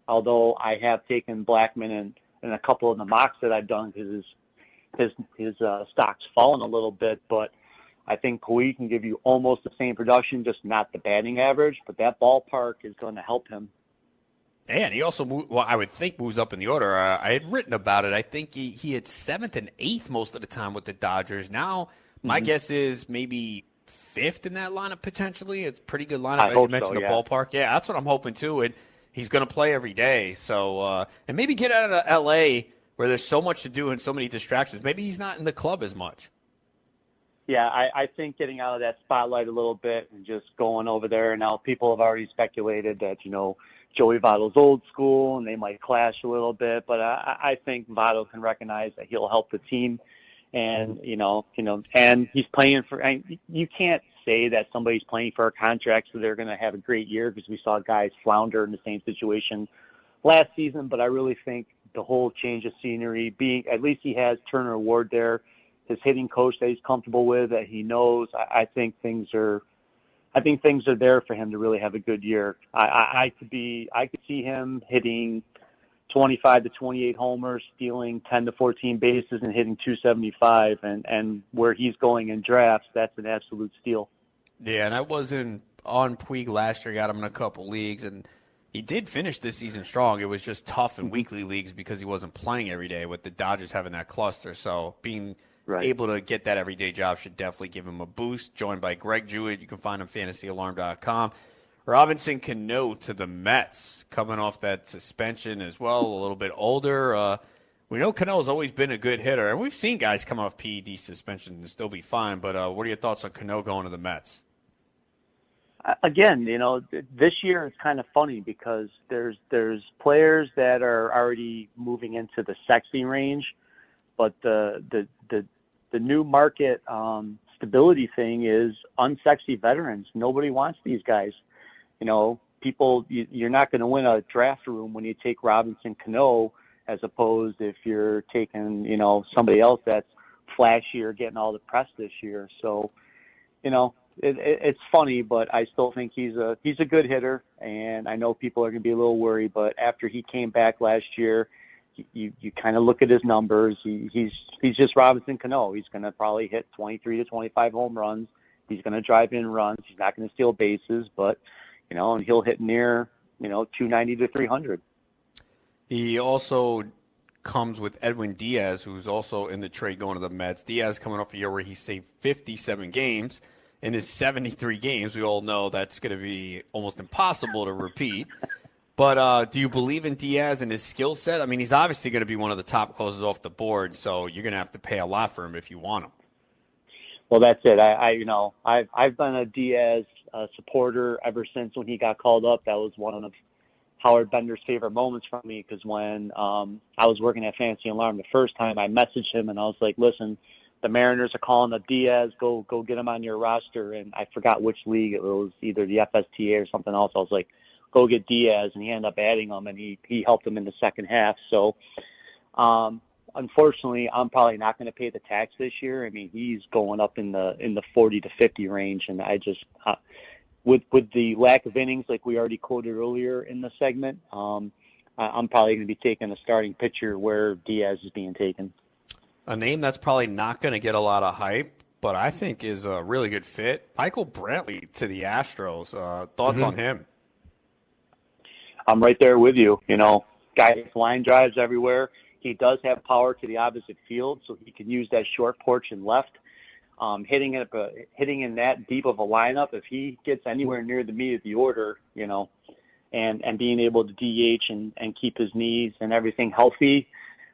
although I have taken Blackmon in a couple of the mocks that I've done because his stock's fallen a little bit, but I think Puig can give you almost the same production, just not the batting average, but that ballpark is going to help him. And he also, I would think, moves up in the order. I had written about it. I think he had 7th and 8th most of the time with the Dodgers. Now, my guess is maybe 5th in that lineup potentially. It's a pretty good lineup, as you mentioned, the ballpark. Yeah, that's what I'm hoping too. And he's going to play every day. So, and maybe get out of L.A. where there's so much to do and so many distractions. Maybe he's not in the club as much. Yeah, I think getting out of that spotlight a little bit and just going over there. Now, people have already speculated that, you know, Joey Votto's old school and they might clash a little bit. But I think Votto can recognize that he'll help the team. And, you know, and he's playing for you can't say that somebody's playing for a contract so they're going to have a great year, because we saw guys flounder in the same situation last season. But I really think the whole change of scenery, being at least he has Turner Ward there, his hitting coach that he's comfortable with, that he knows. I think things are there for him to really have a good year. I could see him hitting 25 to 28 homers, stealing 10 to 14 bases, and hitting 275. And where he's going in drafts, that's an absolute steal. Yeah, and I was on Puig last year, got him in a couple leagues, and he did finish this season strong. It was just tough in weekly leagues because he wasn't playing every day, with the Dodgers having that cluster. So being able to get that everyday job should definitely give him a boost. Joined by Greg Jewett. You can find him at FantasyAlarm.com. Robinson Cano to the Mets, coming off that suspension as well, a little bit older. We know Cano's always been a good hitter, and we've seen guys come off PED suspension and still be fine, but what are your thoughts on Cano going to the Mets? Again, you know, this year it's kind of funny because there's players that are already moving into the sexy range, but the new market stability thing is unsexy veterans. Nobody wants these guys. You know, people, you're not going to win a draft room when you take Robinson Cano as opposed if you're taking, you know, somebody else that's flashy or getting all the press this year. So, you know, it's funny, but I still think he's a good hitter, and I know people are going to be a little worried, but after he came back last year, you kind of look at his numbers. He's just Robinson Cano. He's going to probably hit 23 to 25 home runs. He's going to drive in runs. He's not going to steal bases, but, you know, and he'll hit near, you know, 290 to 300. He also comes with Edwin Diaz, who's also in the trade going to the Mets. Diaz coming off a year where he saved 57 games. In his 73 games, we all know that's going to be almost impossible to repeat. But do you believe in Diaz and his skill set? I mean, he's obviously going to be one of the top closers off the board, so you're going to have to pay a lot for him if you want him. Well, that's it. I've been a Diaz supporter ever since when he got called up. That was one of Howard Bender's favorite moments for me, because when I was working at Fantasy Alarm the first time, I messaged him and I was like, listen, the Mariners are calling up Diaz. Go get him on your roster. And I forgot which league. It was either the FSTA or something else. I was like, go get Diaz, and he ended up adding him, and he helped him in the second half. So, unfortunately, I'm probably not going to pay the tax this year. I mean, he's going up in the 40 to 50 range, and I just with the lack of innings, like we already quoted earlier in the segment, I'm probably going to be taking a starting pitcher where Diaz is being taken. A name that's probably not going to get a lot of hype, but I think is a really good fit. Michael Brantley to the Astros. Thoughts on him? I'm right there with you. You know, guy hits line drives everywhere. He does have power to the opposite field, so he can use that short porch and left. Hitting in that deep of a lineup, if he gets anywhere near the meat of the order, you know, and being able to DH and keep his knees and everything healthy,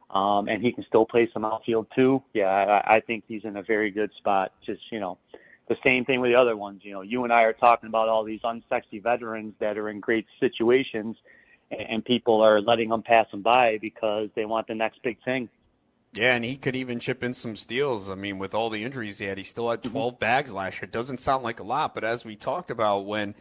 and he can still play some outfield too, yeah, I think he's in a very good spot. Just, you know, the same thing with the other ones. You know, you and I are talking about all these unsexy veterans that are in great situations, and people are letting them pass them by because they want the next big thing. Yeah, and he could even chip in some steals. I mean, with all the injuries he had, he still had 12 bags last year. It doesn't sound like a lot, but as we talked about, when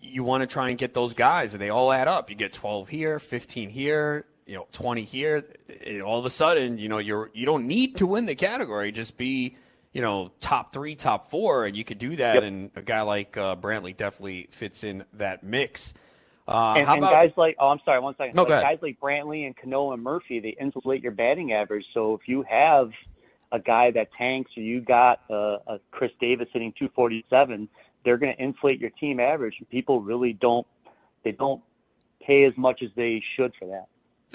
you want to try and get those guys, and they all add up. You get 12 here, 15 here, you know, 20 here. And all of a sudden, you know, you don't need to win the category. Just be, you know, top three, top four, and you could do that. Yep. And a guy like Brantley definitely fits in that mix. How about guys like, oh, I'm sorry, one second. No, like guys like Brantley and Cano and Murphy, they insulate your batting average. So if you have a guy that tanks, or you got a Chris Davis hitting 247, they're going to inflate your team average. And people really don't pay as much as they should for that.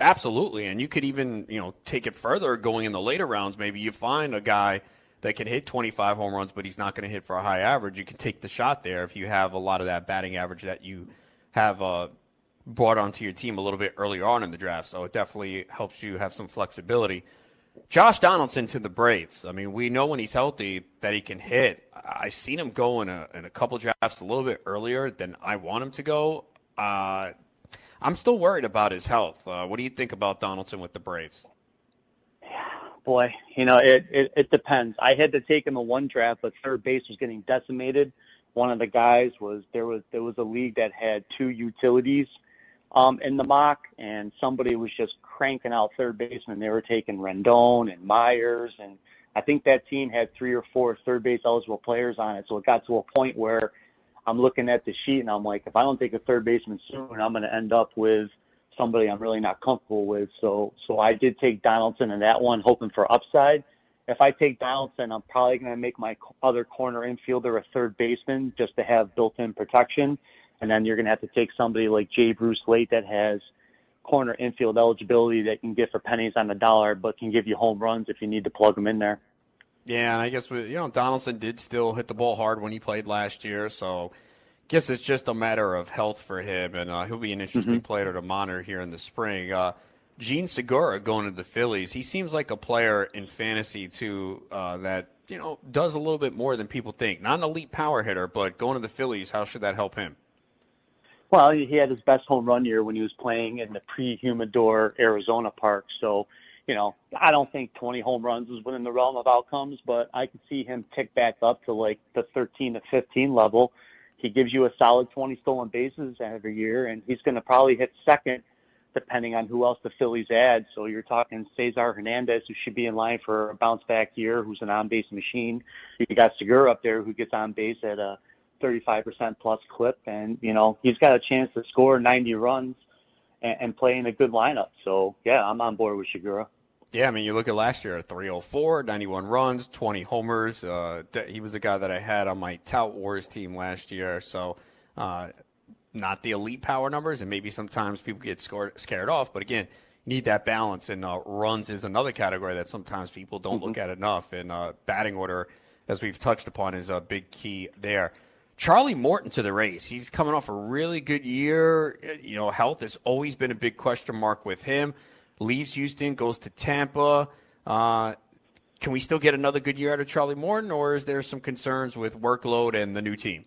Absolutely, and you could even, you know, take it further going in the later rounds. Maybe you find a guy that can hit 25 home runs, but he's not going to hit for a high average. You can take the shot there if you have a lot of that batting average that you have brought onto your team a little bit earlier on in the draft. So it definitely helps you have some flexibility. Josh Donaldson to the Braves. I mean, we know when he's healthy that he can hit. I've seen him go in a couple drafts a little bit earlier than I want him to go. I'm still worried about his health. What do you think about Donaldson with the Braves? Boy, you know, it depends. I had to take him in one draft, but third base was getting decimated. One of the guys was there was a league that had two utilities in the mock, and somebody was just cranking out third baseman. They were taking Rendon and Myers, and I think that team had three or four third base eligible players on it. So it got to a point where I'm looking at the sheet and I'm like, if I don't take a third baseman soon, I'm going to end up with somebody I'm really not comfortable with. So I did take Donaldson in that one, hoping for upside. If I take Donaldson, I'm probably going to make my other corner infielder a third baseman just to have built-in protection. And then you're going to have to take somebody like Jay Bruce Late that has corner infield eligibility that can get for pennies on the dollar, but can give you home runs if you need to plug them in there. Yeah, and I guess, you know, Donaldson did still hit the ball hard when he played last year, so guess it's just a matter of health for him, and he'll be an interesting player to monitor here in the spring. Gene Segura going to the Phillies. He seems like a player in fantasy, too, that, you know, does a little bit more than people think. Not an elite power hitter, but going to the Phillies, how should that help him? Well, he had his best home run year when he was playing in the pre-humidor Arizona park. So, you know, I don't think 20 home runs is within the realm of outcomes, but I could see him tick back up to, like, the 13 to 15 level. He gives you a solid 20 stolen bases every year, and he's going to probably hit second depending on who else the Phillies add. So you're talking Cesar Hernandez, who should be in line for a bounce-back year, who's an on-base machine. You got Segura up there, who gets on base at a 35%-plus clip, and, you know, he's got a chance to score 90 runs and play in a good lineup. So, yeah, I'm on board with Segura. Yeah, I mean, you look at last year, 304, 91 runs, 20 homers. He was a guy that I had on my Tout Wars team last year, so not the elite power numbers, and maybe sometimes people get scared off, but again, you need that balance, and runs is another category that sometimes people don't look at enough, and batting order, as we've touched upon, is a big key there. Charlie Morton to the race. He's coming off a really good year. You know, health has always been a big question mark with him. Leaves Houston, goes to Tampa. Can we still get another good year out of Charlie Morton, or is there some concerns with workload and the new team?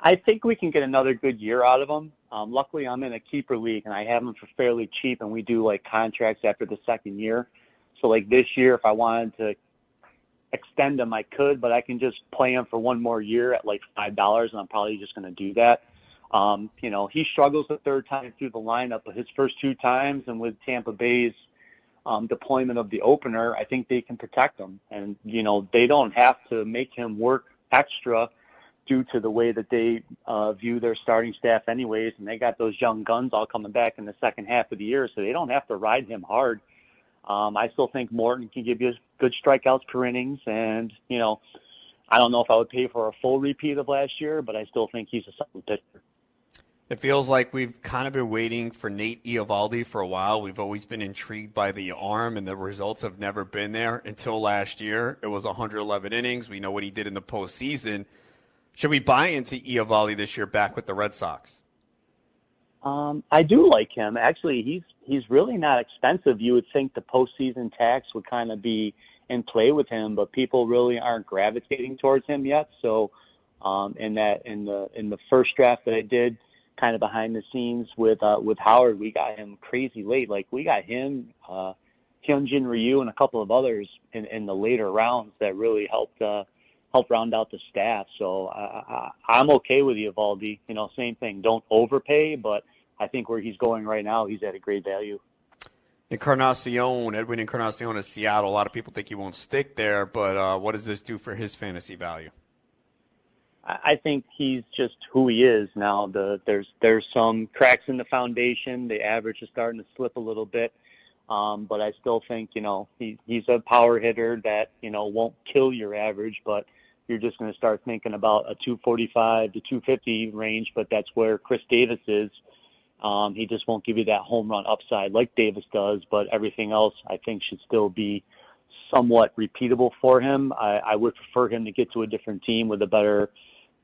I think we can get another good year out of him. Luckily, I'm in a keeper league, and I have him for fairly cheap, and we do, like, contracts after the second year. So, like, this year, if I wanted to extend him, I could, but I can just play him for one more year at like $5, and I'm probably just going to do that. You know, he struggles the third time through the lineup, but his first two times, and with Tampa Bay's deployment of the opener, I think they can protect him, and, you know, they don't have to make him work extra due to the way that they view their starting staff anyways, and they got those young guns all coming back in the second half of the year, so they don't have to ride him hard. I still think Morton can give you good strikeouts per innings, and, you know, I don't know if I would pay for a full repeat of last year, but I still think he's a solid pitcher. It feels like we've kind of been waiting for Nate Eovaldi for a while. We've always been intrigued by the arm, and the results have never been there until last year. It was 111 innings. We know what he did in the postseason. Should we buy into Eovaldi this year back with the Red Sox? I do like him. Actually, he's really not expensive. You would think the postseason tax would kind of be in play with him, but people really aren't gravitating towards him yet. So, in the first draft that I did, kind of behind the scenes with Howard, we got him crazy late. Like, we got him, Hyunjin Ryu, and a couple of others in the later rounds that really helped round out the staff. So I'm okay with Eovaldi. You know, same thing. Don't overpay, but I think where he's going right now, he's at a great value. Edwin Encarnacion is Seattle. A lot of people think he won't stick there, but what does this do for his fantasy value? I think he's just who he is now. There's some cracks in the foundation. The average is starting to slip a little bit, but I still think, you know, he's a power hitter that, you know, won't kill your average, but you're just going to start thinking about a 245 to 250 range, but that's where Chris Davis is. He just won't give you that home run upside like Davis does, but everything else I think should still be somewhat repeatable for him. I would prefer him to get to a different team with a better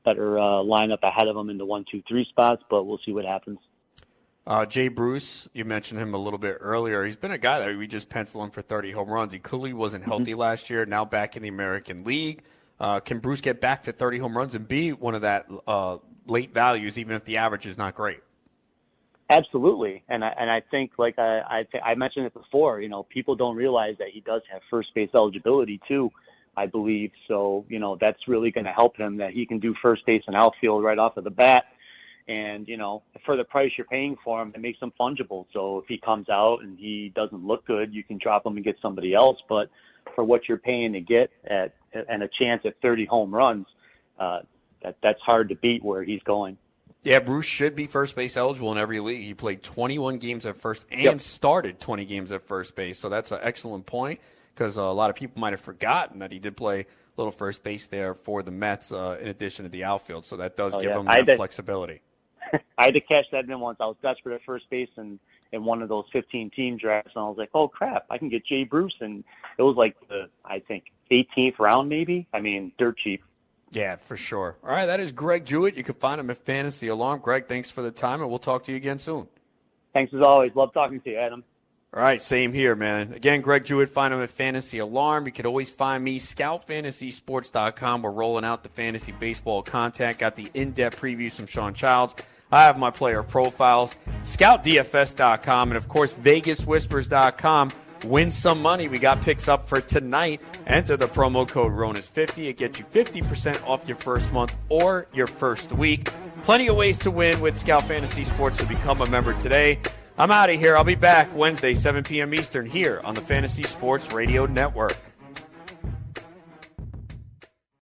lineup ahead of him in the 1, 2, 3 spots, but we'll see what happens. Jay Bruce, you mentioned him a little bit earlier. He's been a guy that we just pencil him for 30 home runs. He clearly wasn't healthy last year, now back in the American League. Can Bruce get back to 30 home runs and be one of that late values, even if the average is not great? Absolutely, and I think, like I mentioned it before, you know, people don't realize that he does have first base eligibility too, I believe. So, you know, that's really going to help him, that he can do first base and outfield right off of the bat. And, you know, for the price you're paying for him, it makes him fungible. So if he comes out and he doesn't look good, you can drop him and get somebody else. But for what you're paying to get at and a chance at 30 home runs, that's hard to beat where he's going. Yeah, Bruce should be first base eligible in every league. He played 21 games at first and started 20 games at first base. So that's an excellent point, because a lot of people might have forgotten that he did play a little first base there for the Mets in addition to the outfield. So that does give him that flexibility. I had to cash that in once. I was desperate at first base in one of those 15-team drafts, and I was like, oh, crap, I can get Jay Bruce. And it was like the, I think, 18th round maybe. I mean, dirt cheap. Yeah, for sure. All right, that is Greg Jewett. You can find him at Fantasy Alarm. Greg, thanks for the time, and we'll talk to you again soon. Thanks as always. Love talking to you, Adam. All right, same here, man. Again, Greg Jewett, find him at Fantasy Alarm. You can always find me, ScoutFantasySports.com. We're rolling out the Fantasy Baseball Contact. Got the in-depth previews from Sean Childs. I have my player profiles, ScoutDFS.com, and, of course, VegasWhispers.com. win some money. We got picks up for tonight. Enter the promo code RONAS50. It gets you 50% off your first month or your first week. Plenty of ways to win with Scout Fantasy Sports, so become a member today. I'm out of here. I'll be back Wednesday, 7 p.m. Eastern, here on the Fantasy Sports Radio Network.